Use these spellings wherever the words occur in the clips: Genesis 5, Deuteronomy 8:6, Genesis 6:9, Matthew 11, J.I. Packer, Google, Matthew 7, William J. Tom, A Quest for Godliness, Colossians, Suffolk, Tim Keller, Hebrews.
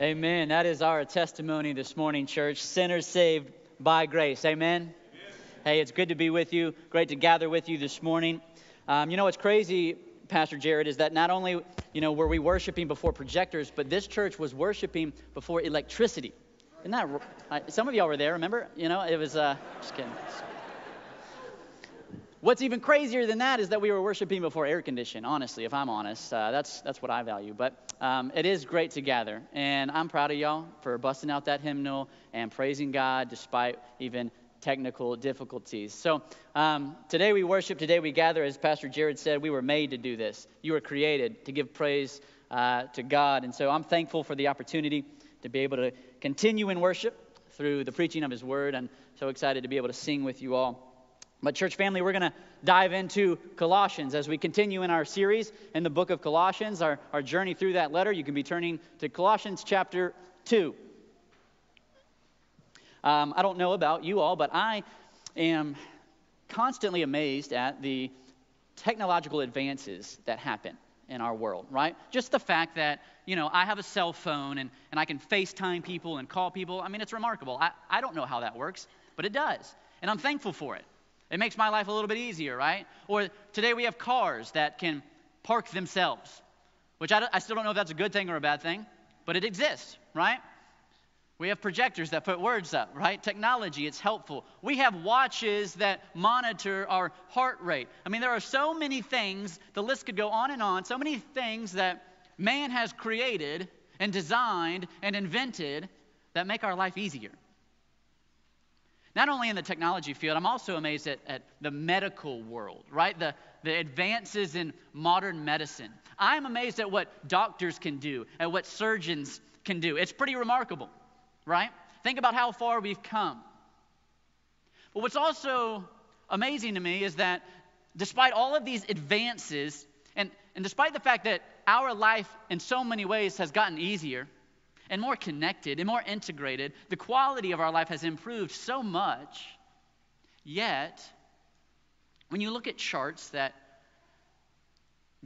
Amen. That is our testimony this morning, church. Sinners saved by grace. Amen? Amen. Hey, it's good to be with you. Great to gather with you this morning. You know, what's crazy, Pastor Jared, is that not only, were we worshiping before projectors, but this church was worshiping before electricity. Isn't that, some of y'all were there, remember? It was, just kidding. What's even crazier than that is that we were worshiping before air conditioning, honestly, if I'm honest. That's what I value, but... it is great to gather, and I'm proud of y'all for busting out that hymnal and praising God despite even technical difficulties. So today we worship, today we gather. As Pastor Jared said, we were made to do this. You were created to give praise to God, and so I'm thankful for the opportunity to be able to continue in worship through the preaching of His Word, and so excited to be able to sing with you all. But church family, we're going to dive into Colossians as we continue in our series in the book of Colossians, our journey through that letter. You can be turning to Colossians chapter 2. I don't know about you all, but I am constantly amazed at the technological advances that happen in our world, right? Just the fact that, I have a cell phone and I can FaceTime people and call people. I mean, it's remarkable. I don't know how that works, but it does, and I'm thankful for it. It makes my life a little bit easier, right? Or today we have cars that can park themselves, which I still don't know if that's a good thing or a bad thing, but it exists, right? We have projectors that put words up, right? Technology, it's helpful. We have watches that monitor our heart rate. I mean, there are so many things, the list could go on, so many things that man has created and designed and invented that make our life easier. Not only in the technology field, I'm also amazed at the medical world, right? The advances in modern medicine. I'm amazed at what doctors can do, at what surgeons can do. It's pretty remarkable, right? Think about how far we've come. But what's also amazing to me is that despite all of these advances, and despite the fact that our life in so many ways has gotten easier, and more connected and more integrated, the quality of our life has improved so much. Yet, when you look at charts that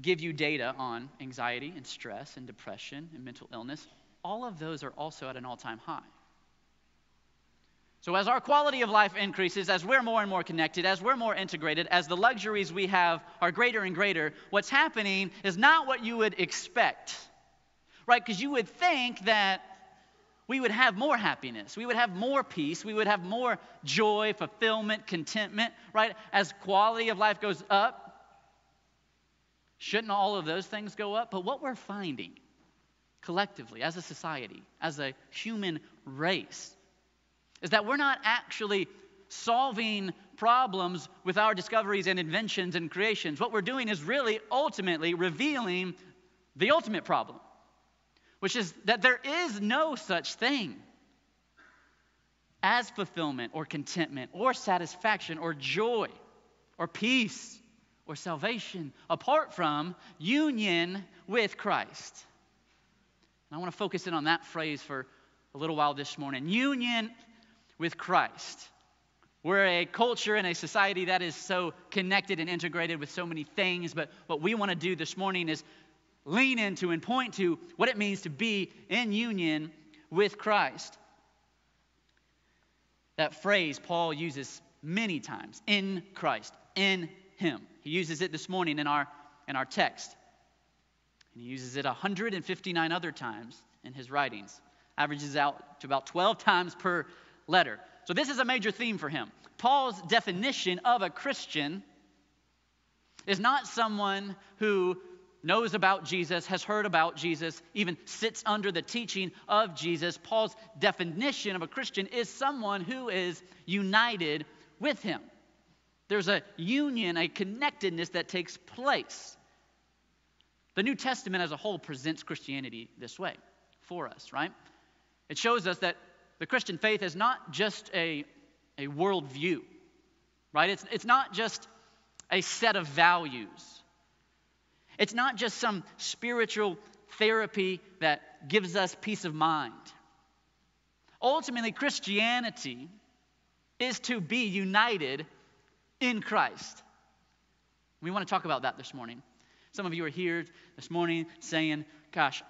give you data on anxiety and stress and depression and mental illness, all of those are also at an all-time high. So as our quality of life increases, as we're more and more connected, as we're more integrated, as the luxuries we have are greater and greater, what's happening is not what you would expect. Right, because you would think that we would have more happiness, we would have more peace, we would have more joy, fulfillment, contentment, right? As quality of life goes up, shouldn't all of those things go up? But what we're finding collectively as a society, as a human race, is that we're not actually solving problems with our discoveries and inventions and creations. What we're doing is really ultimately revealing the ultimate problem, which is that there is no such thing as fulfillment or contentment or satisfaction or joy or peace or salvation apart from union with Christ. And I want to focus in on that phrase for a little while this morning. Union with Christ. We're a culture and a society that is so connected and integrated with so many things, but what we want to do this morning is lean into and point to what it means to be in union with Christ. That phrase Paul uses many times, in Christ, in Him. He uses it this morning in our text. And he uses it 159 other times in his writings. Averages out to about 12 times per letter. So this is a major theme for him. Paul's definition of a Christian is not someone who knows about Jesus, has heard about Jesus, even sits under the teaching of Jesus. Paul's definition of a Christian is someone who is united with Him. There's a union, a connectedness that takes place. The New Testament as a whole presents Christianity this way for us, right? It shows us that the Christian faith is not just a worldview, right? It's not just a set of values. It's not just some spiritual therapy that gives us peace of mind. Ultimately, Christianity is to be united in Christ. We want to talk about that this morning. Some of you are here this morning saying, gosh,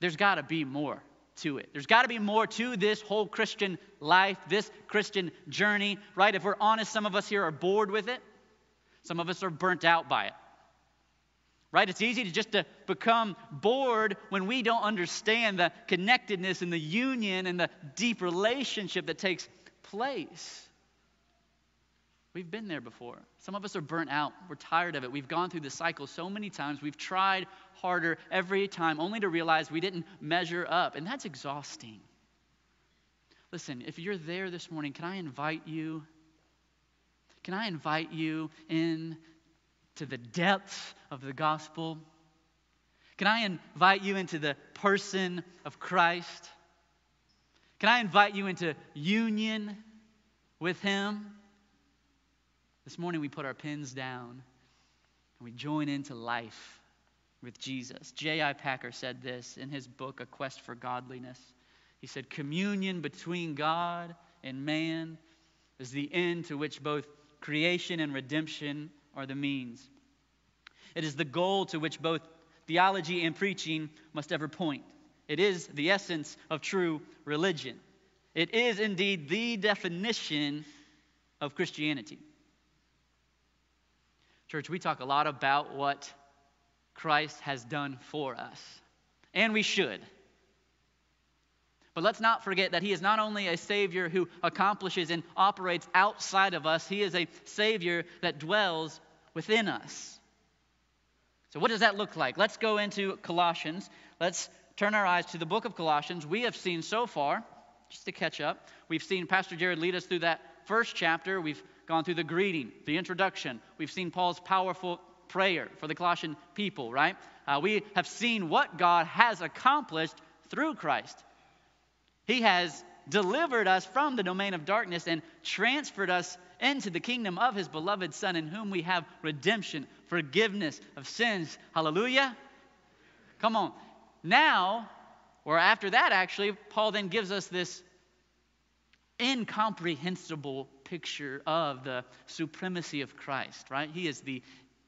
There's got to be more to it. There's got to be more to this whole Christian life, this Christian journey, right? If we're honest, some of us here are bored with it. Some of us are burnt out by it, right? It's easy to just to become bored when we don't understand the connectedness and the union and the deep relationship that takes place. We've been there before. Some of us are burnt out. We're tired of it. We've gone through the cycle so many times. We've tried harder every time only to realize we didn't measure up, and that's exhausting. Listen, if you're there this morning, can I invite you in to the depths of the gospel? Can I invite you into the person of Christ? Can I invite you into union with him? This morning we put our pens down and we join into life with Jesus. J.I. Packer said this in his book, A Quest for Godliness. He said, communion between God and man is the end to which both creation and redemption are the means. It is the goal to which both theology and preaching must ever point. It is the essence of true religion. It is indeed the definition of Christianity. Church, we talk a lot about what Christ has done for us, and we should. But let's not forget that he is not only a Savior who accomplishes and operates outside of us, he is a Savior that dwells within us. So what does that look like? Let's go into Colossians. Let's turn our eyes to the book of Colossians. We have seen so far, just to catch up, we've seen Pastor Jared lead us through that first chapter. We've gone through the greeting, the introduction. We've seen Paul's powerful prayer for the Colossian people, right? We have seen what God has accomplished through Christ. He has delivered us from the domain of darkness and transferred us into the kingdom of his beloved Son, in whom we have redemption, forgiveness of sins. Hallelujah. Come on. Now, or after that actually, Paul then gives us this incomprehensible picture of the supremacy of Christ, right? He is the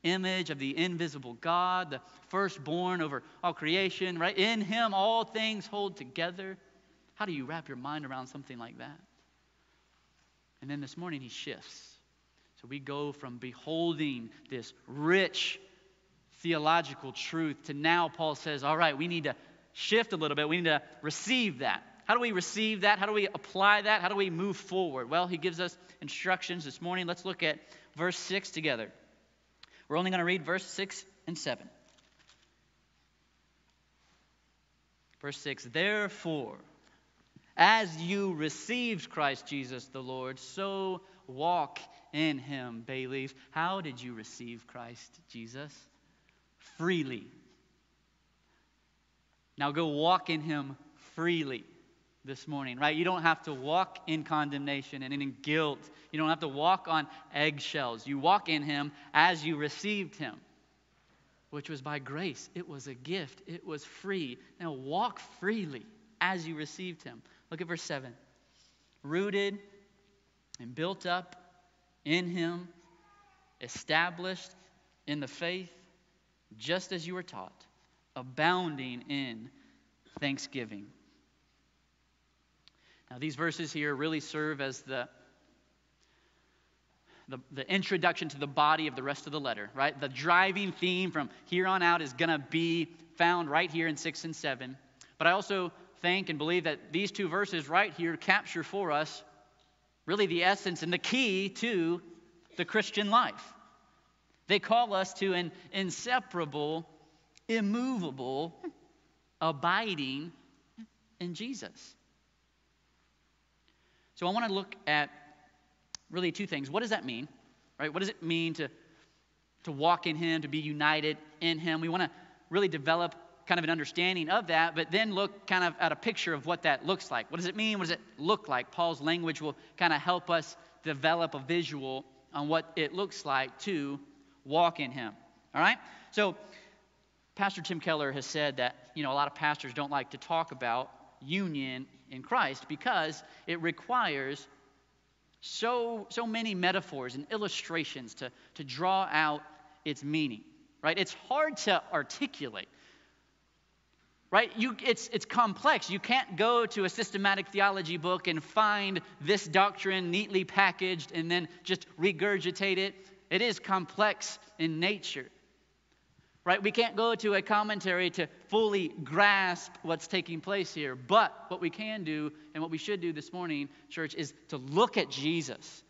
image of the invisible God, the firstborn over all creation, right? In him all things hold together. How do you wrap your mind around something like that? And then this morning he shifts. So we go from beholding this rich theological truth to now Paul says, all right, we need to shift a little bit. We need to receive that. How do we receive that? How do we apply that? How do we move forward? Well, he gives us instructions this morning. Let's look at verse 6 together. We're only going to read verse 6 and 7. Verse 6, therefore, as you received Christ Jesus the Lord, so walk in him, bay leaves. How did you receive Christ Jesus? Freely. Now go walk in him freely. This morning, right? You don't have to walk in condemnation and in guilt. You don't have to walk on eggshells. You walk in him as you received him, which was by grace. It was a gift. It was free. Now walk freely as you received him. Look at verse 7. Rooted and built up in him, established in the faith, just as you were taught, abounding in thanksgiving. Now, these verses here really serve as the introduction to the body of the rest of the letter, right? The driving theme from here on out is going to be found right here in 6 and 7. But I also think and believe that these two verses right here capture for us really the essence and the key to the Christian life. They call us to an inseparable, immovable, abiding in Jesus. So I want to look at really two things. What does that mean, right? What does it mean to walk in him, to be united in him? We want to really develop kind of an understanding of that, but then look kind of at a picture of what that looks like. What does it mean? What does it look like? Paul's language will kind of help us develop a visual on what it looks like to walk in him, all right? So Pastor Tim Keller has said that, a lot of pastors don't like to talk about union in Christ because it requires so many metaphors and illustrations to draw out its meaning, right? It's hard to articulate. right? It's complex. You can't go to a systematic theology book and find this doctrine neatly packaged and then just regurgitate it. It is complex in nature, right? We can't go to a commentary to fully grasp what's taking place here. But what we can do and what we should do this morning, church, is to look at Jesus.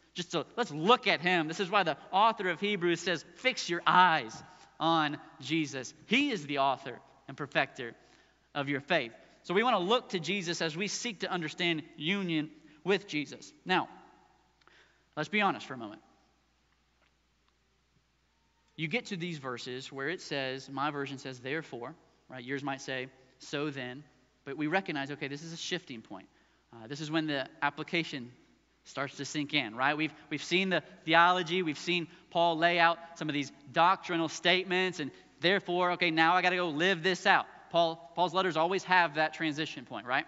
Let's look at him. This is why the author of Hebrews says, fix your eyes on Jesus. He is the author and perfecter of your faith. So we want to look to Jesus as we seek to understand union with Jesus. Now, let's be honest for a moment. You get to these verses where it says, my version says, therefore, right? Yours might say, so then. But we recognize, okay, this is a shifting point. This is when the application starts to sink in, right? We've seen the theology. We've seen Paul lay out some of these doctrinal statements. And therefore, okay, now I got to go live this out. Paul's letters always have that transition point, right?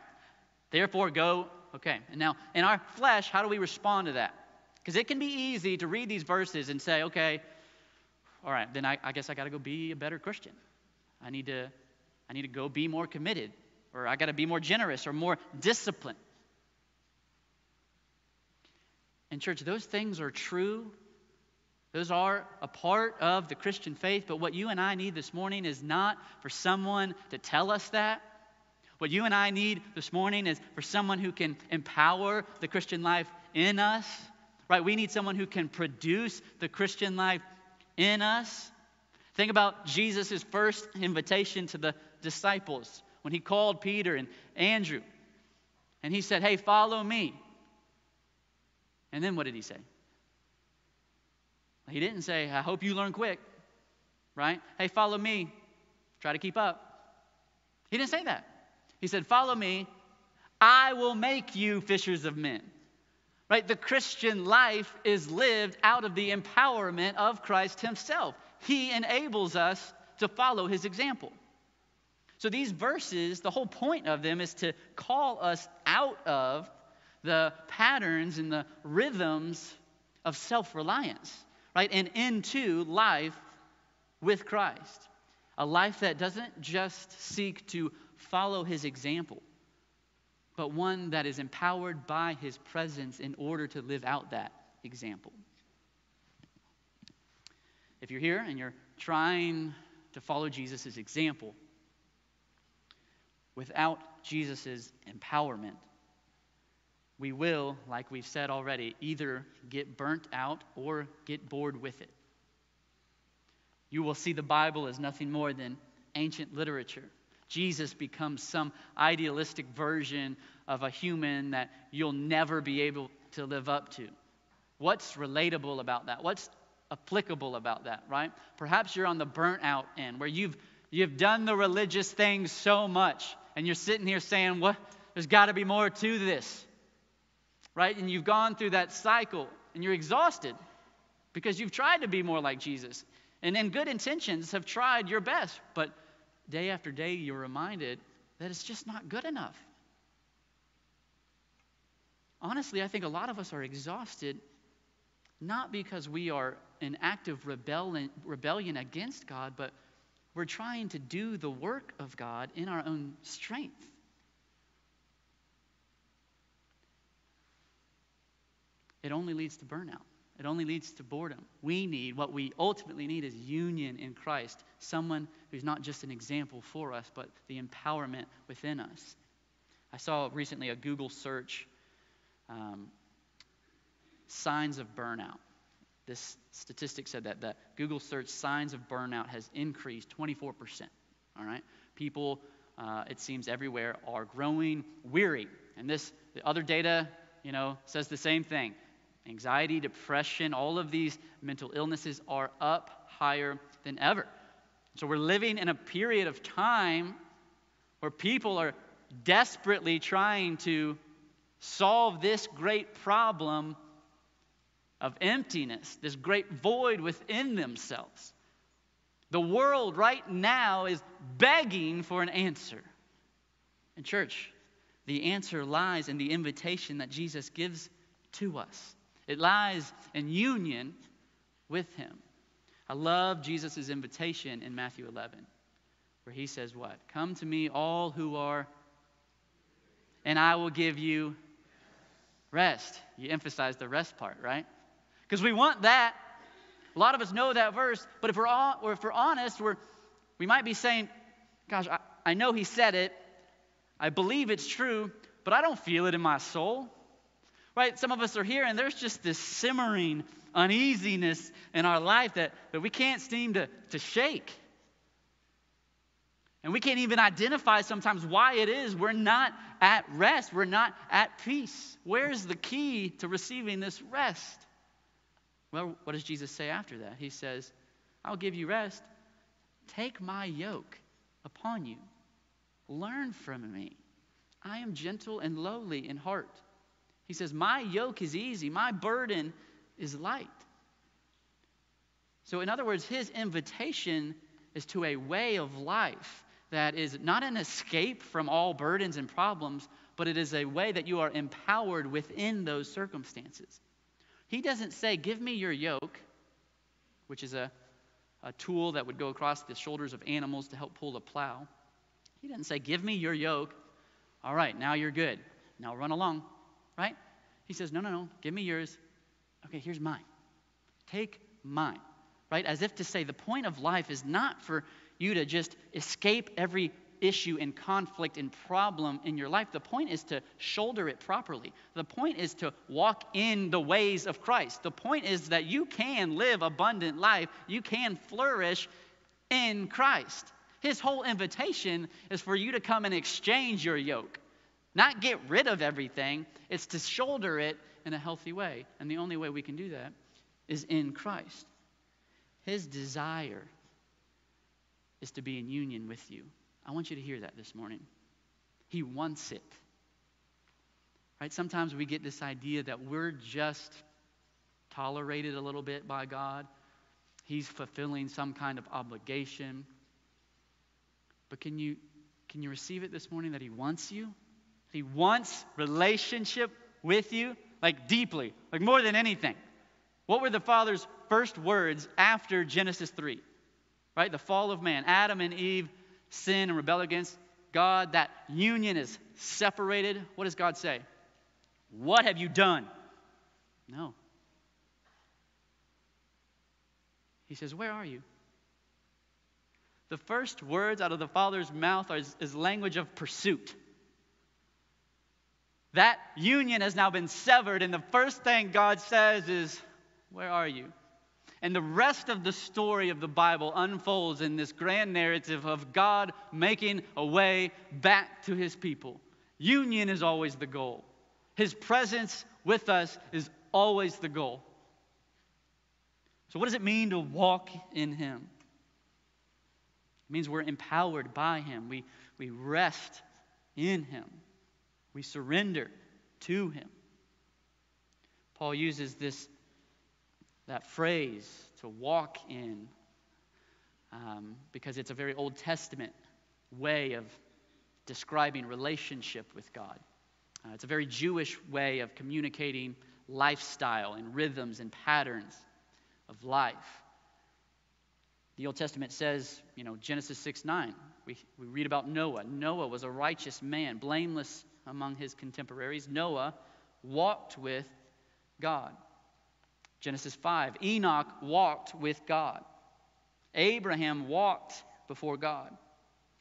Therefore, go, okay. And now, in our flesh, how do we respond to that? Because it can be easy to read these verses and say, okay, all right, then I guess I got to go be a better Christian. I need to go be more committed, or I got to be more generous or more disciplined. And church, those things are true. Those are a part of the Christian faith. But what you and I need this morning is not for someone to tell us that. What you and I need this morning is for someone who can empower the Christian life in us, right? We need someone who can produce the Christian life in us. Think about Jesus' first invitation to the disciples when he called Peter and Andrew. And he said, hey, follow me. And then what did he say? He didn't say, I hope you learn quick, right? Hey, follow me. Try to keep up. He didn't say that. He said, follow me. I will make you fishers of men, right? The Christian life is lived out of the empowerment of Christ himself. He enables us to follow his example. So these verses, the whole point of them is to call us out of the patterns and the rhythms of self-reliance, right? And into life with Christ. A life that doesn't just seek to follow his example, but one that is empowered by his presence in order to live out that example. If you're here and you're trying to follow Jesus' example without Jesus' empowerment, we will, like we've said already, either get burnt out or get bored with it. You will see the Bible as nothing more than ancient literature. Jesus becomes some idealistic version of a human that you'll never be able to live up to. What's relatable about that? What's applicable about that, right? Perhaps you're on the burnt out end where you've done the religious things so much and you're sitting here saying, "What? There's got to be more to this." Right? And you've gone through that cycle and you're exhausted because you've tried to be more like Jesus. And in good intentions have tried your best. But day after day you're reminded that it's just not good enough. Honestly, I think a lot of us are exhausted not because we are in active rebellion against God, but we're trying to do the work of God in our own strength. It only leads to burnout. It only leads to boredom. What we ultimately need is union in Christ. Someone who's not just an example for us, but the empowerment within us. I saw recently a Google search, signs of burnout. This statistic said that the Google search signs of burnout has increased 24%. All right? People, it seems everywhere, are growing weary. And the other data, says the same thing. Anxiety, depression, all of these mental illnesses are up higher than ever. So we're living in a period of time where people are desperately trying to solve this great problem of emptiness, this great void within themselves. The world right now is begging for an answer. And church, the answer lies in the invitation that Jesus gives to us. It lies in union with him. I love Jesus' invitation in Matthew 11. where he says what? Come to me, all who are, and I will give you rest. You emphasize the rest part, right? Because we want that. A lot of us know that verse, but if we're honest, we might be saying, gosh, I know he said it. I believe it's true, but I don't feel it in my soul. Right? Some of us are here, and there's just this simmering uneasiness in our life that we can't seem to shake. And we can't even identify sometimes why it is we're not at rest. We're not at peace. Where's the key to receiving this rest? Well, what does Jesus say after that? He says, I'll give you rest. Take my yoke upon you. Learn from me. I am gentle and lowly in heart. He says, my yoke is easy. My burden is light. So in other words, his invitation is to a way of life that is not an escape from all burdens and problems, but it is a way that you are empowered within those circumstances. He doesn't say, give me your yoke, which is a tool that would go across the shoulders of animals to help pull a plow. He doesn't say, give me your yoke. All right, now you're good. Now run along. Right? He says, no, give me yours. Okay, here's mine. Take mine. Right? As if to say the point of life is not for you to just escape every issue and conflict and problem in your life. The point is to shoulder it properly. The point is to walk in the ways of Christ. The point is that you can live abundant life. You can flourish in Christ. His whole invitation is for you to come and exchange your yoke. Not get rid of everything, it's to shoulder it in a healthy way. And the only way we can do that is in Christ. His desire is to be in union with you. I want you to hear that this morning. He wants it. Right? Sometimes we get this idea that we're just tolerated a little bit by God. He's fulfilling some kind of obligation. But can you receive it this morning that he wants you? He wants relationship with you, like deeply, like more than anything. What were the Father's first words after Genesis 3? Right? The fall of man. Adam and Eve sin and rebel against God. That union is separated. What does God say? What have you done? No. He says, where are you? The first words out of the Father's mouth is language of pursuit. That union has now been severed, and the first thing God says is, where are you? And the rest of the story of the Bible unfolds in this grand narrative of God making a way back to his people. Union is always the goal. His presence with us is always the goal. So what does it mean to walk in him? It means we're empowered by him. We rest in him. We surrender to him. Paul uses that phrase, to walk in, because it's a very Old Testament way of describing relationship with God. It's a very Jewish way of communicating lifestyle and rhythms and patterns of life. The Old Testament says, Genesis 6:9, we read about Noah. Noah was a righteous man, blameless among his contemporaries. Noah walked with God. Genesis 5, Enoch walked with God. Abraham walked before God.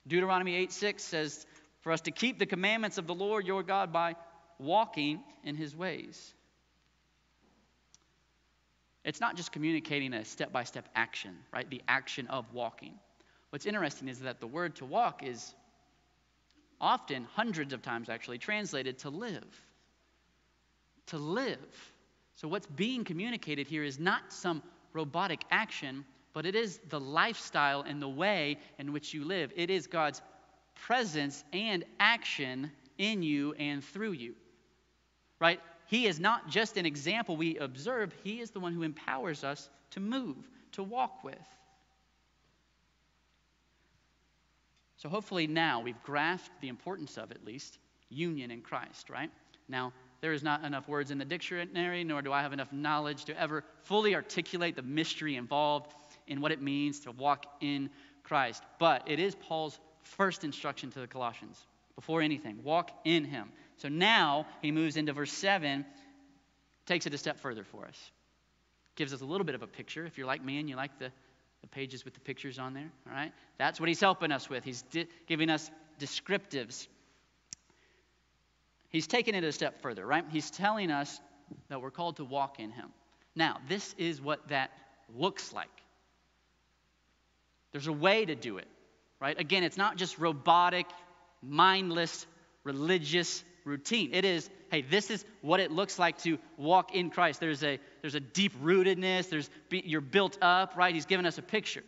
Deuteronomy 8:6 says for us to keep the commandments of the Lord your God by walking in his ways. It's not just communicating a step-by-step action, right? The action of walking. What's interesting is that the word to walk is often, hundreds of times actually, translated to live. To live. So what's being communicated here is not some robotic action, but it is the lifestyle and the way in which you live. It is God's presence and action in you and through you, right? He is not just an example we observe. He is the one who empowers us to move, to walk with. So hopefully now we've grasped the importance of, at least, union in Christ, right? Now, there is not enough words in the dictionary, nor do I have enough knowledge to ever fully articulate the mystery involved in what it means to walk in Christ. But it is Paul's first instruction to the Colossians. Before anything, walk in him. So now he moves into verse 7, takes it a step further for us. Gives us a little bit of a picture. If you're like me and you like the pages with the pictures on there, all right? That's what he's helping us with. He's giving us descriptives. He's taking it a step further, right? He's telling us that we're called to walk in him. Now, this is what that looks like. There's a way to do it, right? Again, it's not just robotic, mindless, religious routine. It is, hey, this is what it looks like to walk in Christ. There's a deep-rootedness. You're built up, right? He's given us a picture.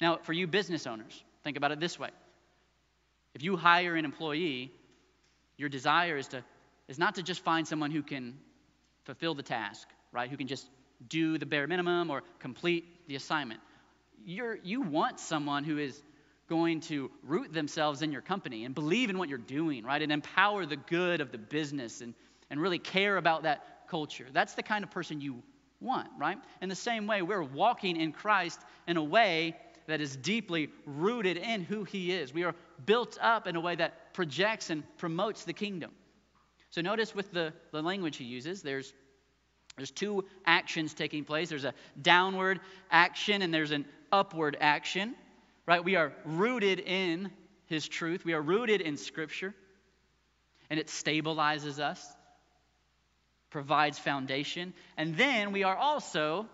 Now, for you business owners, think about it this way. If you hire an employee, your desire is not to just find someone who can fulfill the task, right? Who can just do the bare minimum or complete the assignment. You want someone who is going to root themselves in your company and believe in what you're doing, right? And empower the good of the business and really care about that culture. That's the kind of person you want, right? In the same way, we're walking in Christ in a way that is deeply rooted in who he is. We are built up in a way that projects and promotes the kingdom. So notice with the language he uses, there's two actions taking place. There's a downward action and there's an upward action. Right, we are rooted in his truth. We are rooted in Scripture. And it stabilizes us, provides foundation. And then we are also,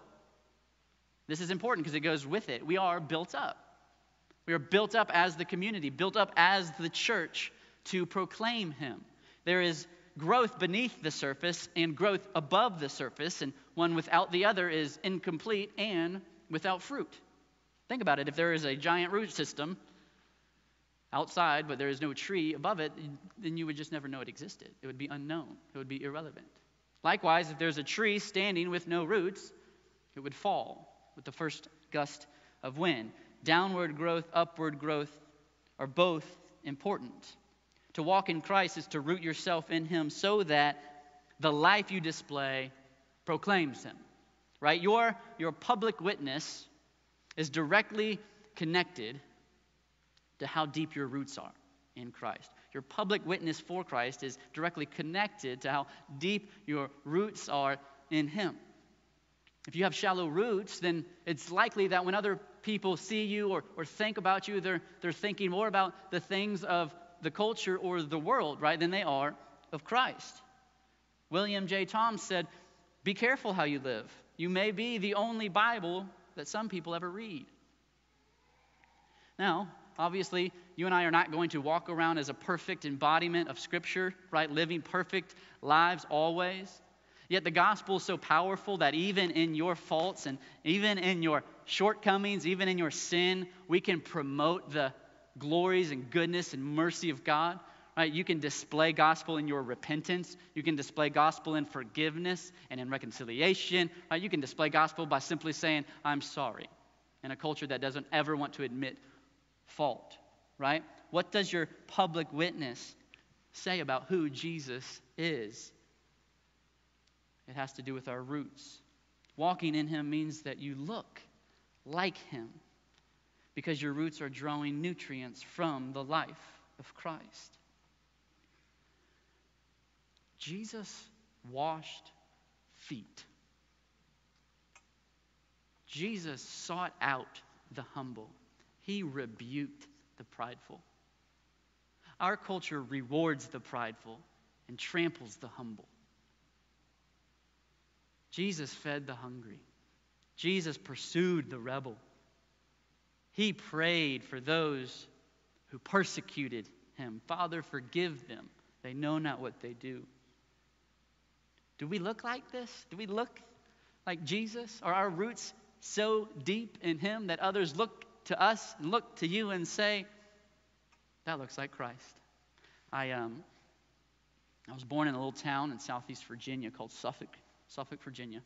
this is important because it goes with it, we are built up. We are built up as the community, built up as the church to proclaim him. There is growth beneath the surface and growth above the surface. And one without the other is incomplete and without fruit. Think about it. If there is a giant root system outside, but there is no tree above it, then you would just never know it existed. It would be unknown. It would be irrelevant. Likewise, if there's a tree standing with no roots, it would fall with the first gust of wind. Downward growth, upward growth are both important. To walk in Christ is to root yourself in him so that the life you display proclaims him. Right? Your public witness is directly connected to how deep your roots are in Christ. Your public witness for Christ is directly connected to how deep your roots are in him. If you have shallow roots, then it's likely that when other people see you or think about you, they're thinking more about the things of the culture or the world, right, than they are of Christ. William J. Tom said, "Be careful how you live. You may be the only Bible that some people ever read." Now, obviously, you and I are not going to walk around as a perfect embodiment of Scripture, right? Living perfect lives always. Yet the gospel is so powerful that even in your faults and even in your shortcomings, even in your sin, we can promote the glories and goodness and mercy of God, right? You can display gospel in your repentance. You can display gospel in forgiveness and in reconciliation. Right? You can display gospel by simply saying, "I'm sorry," in a culture that doesn't ever want to admit fault, right? What does your public witness say about who Jesus is? It has to do with our roots. Walking in him means that you look like him because your roots are drawing nutrients from the life of Christ. Jesus washed feet. Jesus sought out the humble. He rebuked the prideful. Our culture rewards the prideful and tramples the humble. Jesus fed the hungry. Jesus pursued the rebel. He prayed for those who persecuted him. "Father, forgive them. They know not what they do." Do we look like this? Do we look like Jesus? Are our roots so deep in him that others look to us and look to you and say, "That looks like Christ"? I was born in a little town in southeast Virginia called Suffolk, Virginia.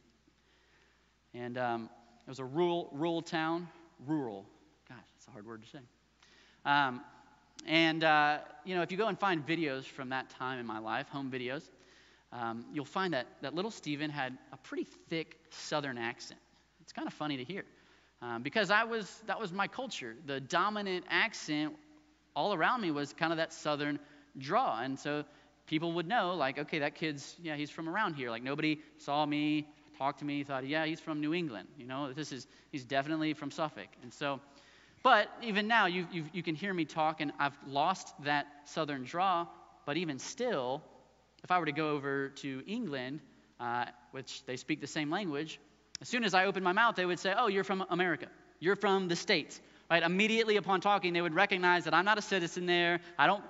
And it was a rural town. Rural. Gosh, that's a hard word to say. If you go and find videos from that time in my life, home videos, you'll find that little Stephen had a pretty thick southern accent. It's kind of funny to hear. because that was my culture. The dominant accent all around me was kind of that southern draw, and so people would know, like, okay, that kid's, yeah, he's from around here. Like, nobody saw me, talked to me, thought, yeah, he's from New England. You know, he's definitely from Suffolk. And so, but even now, you can hear me talk, and I've lost that southern draw. But even still, if I were to go over to England, which they speak the same language, as soon as I opened my mouth, they would say, oh, you're from America. You're from the States, right? Immediately upon talking, they would recognize that I'm not a citizen there. I don't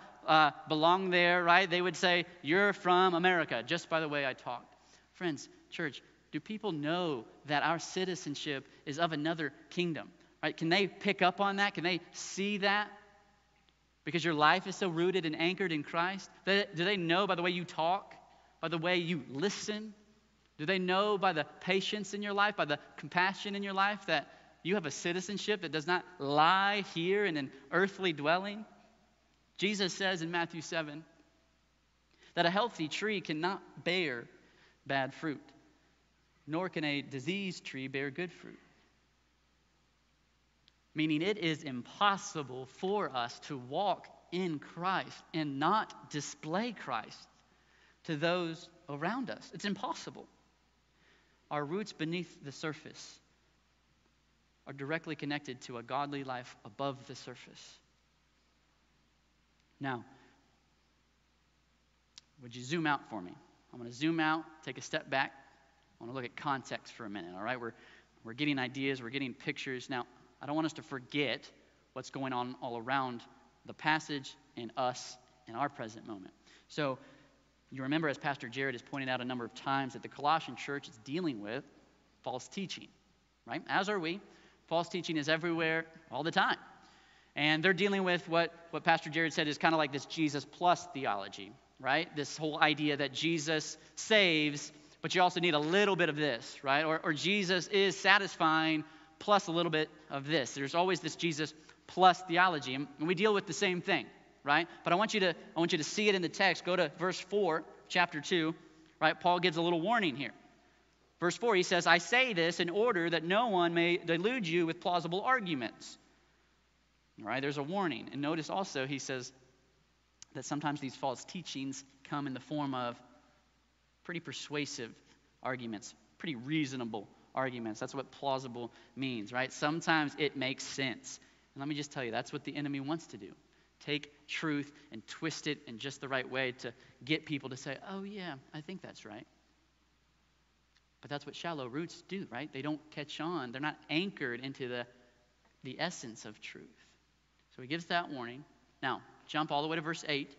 belong there, right? They would say, you're from America, just by the way I talked. Friends, church, do people know that our citizenship is of another kingdom, right? Can they pick up on that? Can they see that? Because your life is so rooted and anchored in Christ. Do they know by the way you talk, by the way you listen? Do they know by the patience in your life, by the compassion in your life, that you have a citizenship that does not lie here in an earthly dwelling? Jesus says in Matthew 7 that a healthy tree cannot bear bad fruit, nor can a diseased tree bear good fruit. Meaning it is impossible for us to walk in Christ and not display Christ to those around us. It's impossible. Our roots beneath the surface are directly connected to a godly life above the surface. Now, would you zoom out for me? I'm going to zoom out, take a step back. I want to look at context for a minute, all right? We're getting ideas, we're getting pictures. Now, I don't want us to forget what's going on all around the passage and us in our present moment. So you remember, as Pastor Jared has pointed out a number of times, that the Colossian church is dealing with false teaching, right? As are we. False teaching is everywhere all the time. And they're dealing with what Pastor Jared said is kind of like this Jesus plus theology, right? This whole idea that Jesus saves, but you also need a little bit of this, right? Or Jesus is satisfying plus a little bit of this. There's always this Jesus plus theology, and we deal with the same thing, right? But I want you to see it in the text. Go to verse 4, chapter 2, right? Paul gives a little warning here. Verse 4, he says, I say this in order that no one may delude you with plausible arguments. All right, there's a warning. And notice also he says that sometimes these false teachings come in the form of pretty persuasive arguments, pretty reasonable arguments. That's what plausible means, right? Sometimes it makes sense. And let me just tell you, that's what the enemy wants to do. Take truth and twist it in just the right way to get people to say, oh yeah, I think that's right. But that's what shallow roots do, right? They don't catch on. They're not anchored into the essence of truth. So he gives that warning. Now, jump all the way to verse 8.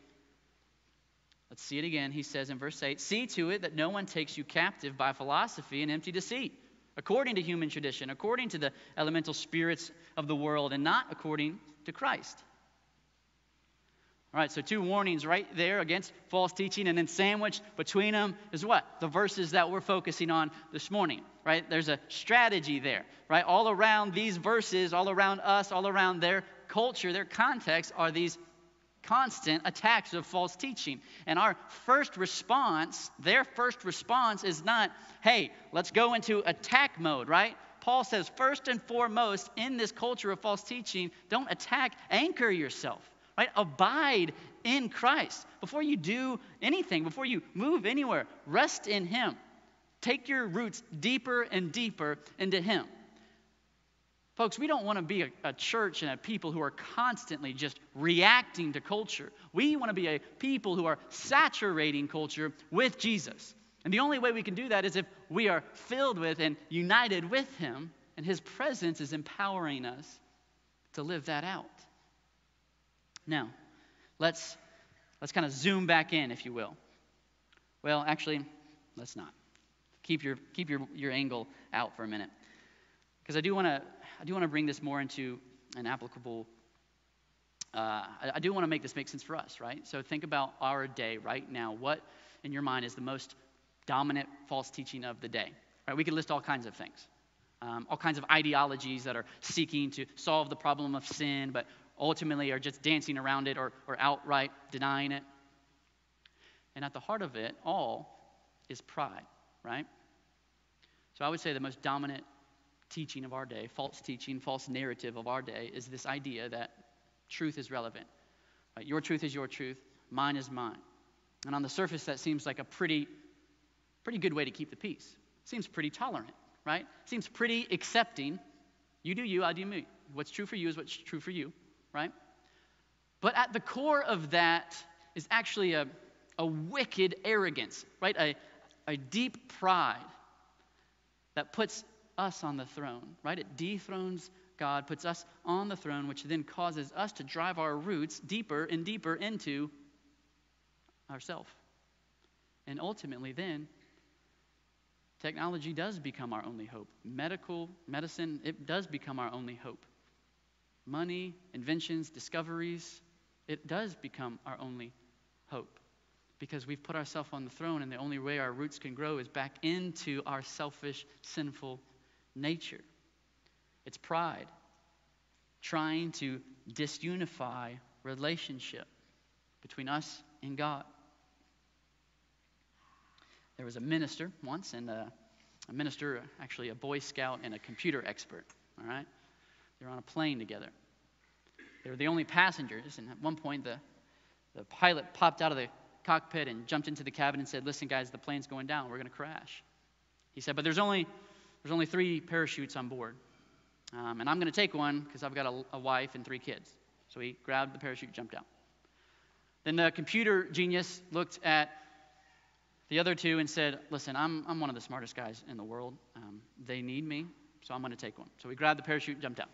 Let's see it again. He says in verse 8, see to it that no one takes you captive by philosophy and empty deceit, according to human tradition, according to the elemental spirits of the world, and not according to Christ. All right, so two warnings right there against false teaching, and then sandwiched between them is what? The verses that we're focusing on this morning, right? There's a strategy there, right? All around these verses, all around us, all around their culture, their context, are these constant attacks of false teaching. And our first response, their first response, is not, hey, let's go into attack mode, right? Paul says, first and foremost, in this culture of false teaching, don't attack, anchor yourself. Right? Abide in Christ. Before you do anything, before you move anywhere, rest in Him. Take your roots deeper and deeper into Him. Folks, we don't want to be a church and a people who are constantly just reacting to culture. We want to be a people who are saturating culture with Jesus. And the only way we can do that is if we are filled with and united with Him, and His presence is empowering us to live that out. Now, let's kind of zoom back in, if you will. Well, actually, let's not. Keep your angle out for a minute, because I do want to bring this more into an applicable. I do want to make sense for us, right? So think about our day right now. What in your mind is the most dominant false teaching of the day? Right? We could list all kinds of things, all kinds of ideologies that are seeking to solve the problem of sin, but ultimately are just dancing around it or outright denying it. And at the heart of it all is pride, right? So I would say the most dominant teaching of our day, false teaching, false narrative of our day, is this idea that truth is relevant. Right? Your truth is your truth, mine is mine. And on the surface, that seems like a pretty good way to keep the peace. Seems pretty tolerant, right? Seems pretty accepting. You do you, I do me. What's true for you is what's true for you, right? But at the core of that is actually a wicked arrogance, right? A deep pride that puts us on the throne, right? It dethrones God, puts us on the throne, which then causes us to drive our roots deeper and deeper into ourselves. And ultimately then, technology does become our only hope. Medicine, it does become our only hope. Money, inventions, discoveries, it does become our only hope. Because we've put ourselves on the throne, and the only way our roots can grow is back into our selfish, sinful nature. It's pride, trying to disunify relationship between us and God. There was a minister once, and a minister, actually a Boy Scout and a computer expert, all right? They were on a plane together. They were the only passengers, and at one point the pilot popped out of the cockpit and jumped into the cabin and said, "Listen, guys, the plane's going down. We're going to crash." He said, "But there's only three parachutes on board, and I'm going to take one because I've got a wife and three kids." So he grabbed the parachute, jumped out. Then the computer genius looked at the other two and said, "Listen, I'm one of the smartest guys in the world. They need me, so I'm going to take one." So he grabbed the parachute and jumped out.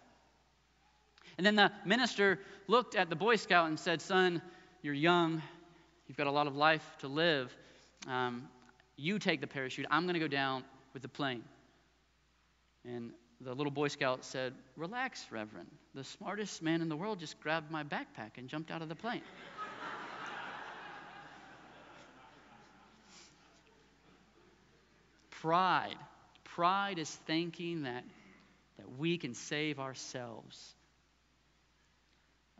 And then the minister looked at the Boy Scout and said, "Son, you're young. You've got a lot of life to live. You take the parachute. I'm going to go down with the plane." And the little Boy Scout said, "Relax, Reverend. The smartest man in the world just grabbed my backpack and jumped out of the plane." Pride. Pride is thinking that we can save ourselves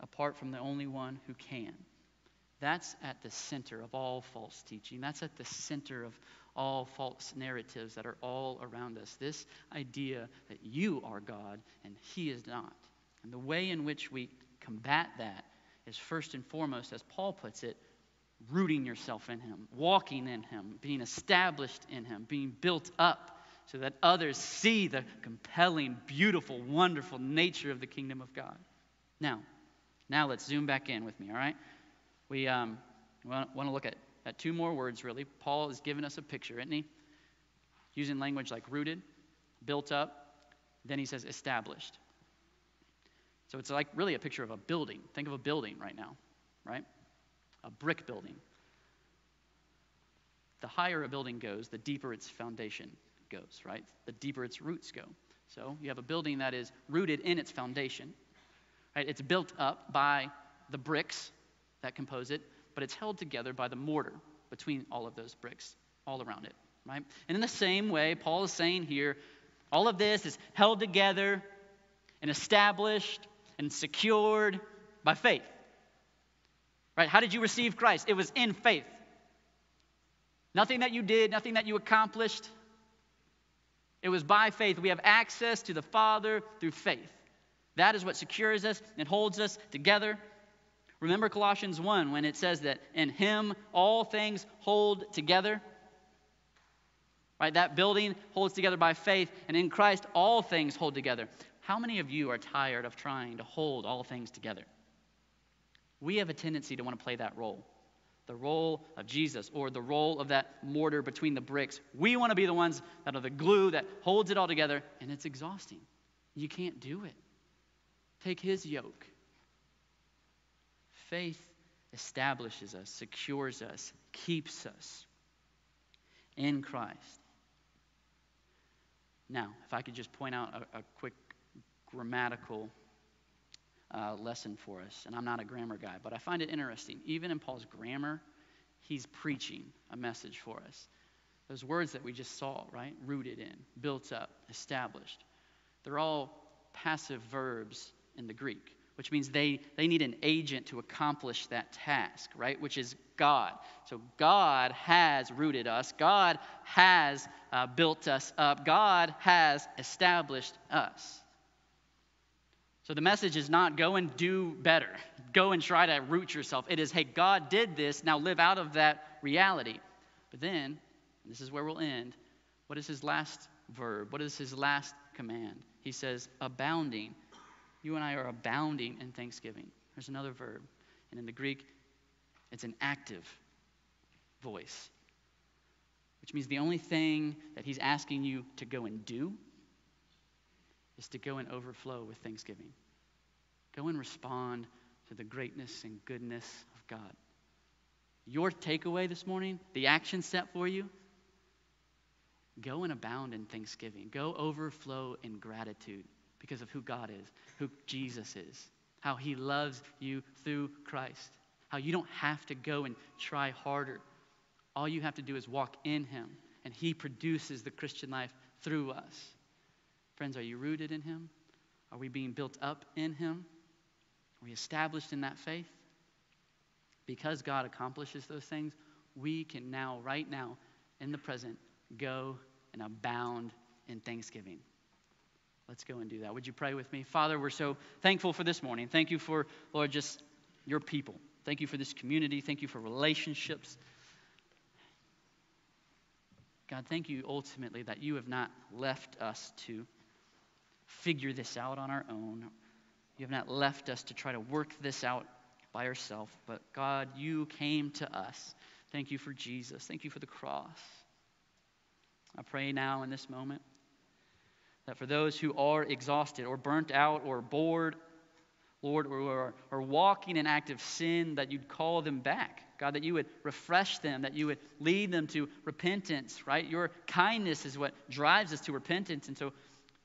apart from the only one who can. That's at the center of all false teaching. That's at the center of all false narratives that are all around us. This idea that you are God and he is not. And the way in which we combat that is first and foremost, as Paul puts it, rooting yourself in him, walking in him, being established in him, being built up so that others see the compelling, beautiful, wonderful nature of the kingdom of God. Now let's zoom back in with me, all right? We want to look at two more words, really. Paul has given us a picture, isn't he? Using language like rooted, built up, then he says established. So it's like really a picture of a building. Think of a building right now, right? A brick building. The higher a building goes, the deeper its foundation goes, right? The deeper its roots go. So you have a building that is rooted in its foundation, right? It's built up by the bricks that compose it, but it's held together by the mortar between all of those bricks all around it, right? And in the same way, Paul is saying here, all of this is held together and established and secured by faith, right? How did you receive Christ? It was in faith. Nothing that you did, nothing that you accomplished. It was by faith. We have access to the Father through faith. That is what secures us and holds us together. Remember Colossians 1 when it says that in him all things hold together. Right? That building holds together by faith, and in Christ all things hold together. How many of you are tired of trying to hold all things together? We have a tendency to want to play that role. The role of Jesus, or the role of that mortar between the bricks. We want to be the ones that are the glue that holds it all together, and it's exhausting. You can't do it. Take his yoke. Faith establishes us, secures us, keeps us in Christ. Now, if I could just point out a quick grammatical lesson for us, and I'm not a grammar guy, but I find it interesting. Even in Paul's grammar, he's preaching a message for us. Those words that we just saw, right? Rooted in, built up, established. They're all passive verbs in the Greek. which means they need an agent to accomplish that task, right, which is God. So God has rooted us. God has built us up. God has established us. So the message is not go and do better. Go and try to root yourself. It is, hey, God did this. Now live out of that reality. But then, this is where we'll end, what is his last verb? What is his last command? He says, abounding. You and I are abounding in thanksgiving. There's another verb. And in the Greek, it's an active voice, which means the only thing that he's asking you to go and do is to go and overflow with thanksgiving. Go and respond to the greatness and goodness of God. Your takeaway this morning, the action step for you, go and abound in thanksgiving. Go overflow in gratitude because of who God is, who Jesus is, how he loves you through Christ, how you don't have to go and try harder. All you have to do is walk in him, and he produces the Christian life through us. Friends, are you rooted in him? Are we being built up in him? Are we established in that faith? Because God accomplishes those things, we can now, right now, in the present, go and abound in thanksgiving. Let's go and do that. Would you pray with me? Father, we're so thankful for this morning. Thank you for, Lord, just your people. Thank you for this community. Thank you for relationships. God, thank you ultimately that you have not left us to figure this out on our own. You have not left us to try to work this out by ourselves, but God, you came to us. Thank you for Jesus. Thank you for the cross. I pray now in this moment that for those who are exhausted or burnt out or bored, Lord, or are walking in active sin, that you'd call them back. God, that you would refresh them, that you would lead them to repentance, right? Your kindness is what drives us to repentance. And so,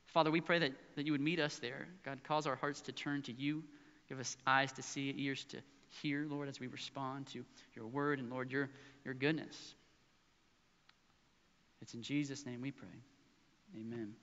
Father, we pray that you would meet us there. God, cause our hearts to turn to you. Give us eyes to see, ears to hear, Lord, as we respond to your word and, Lord, your goodness. It's in Jesus' name we pray. Amen.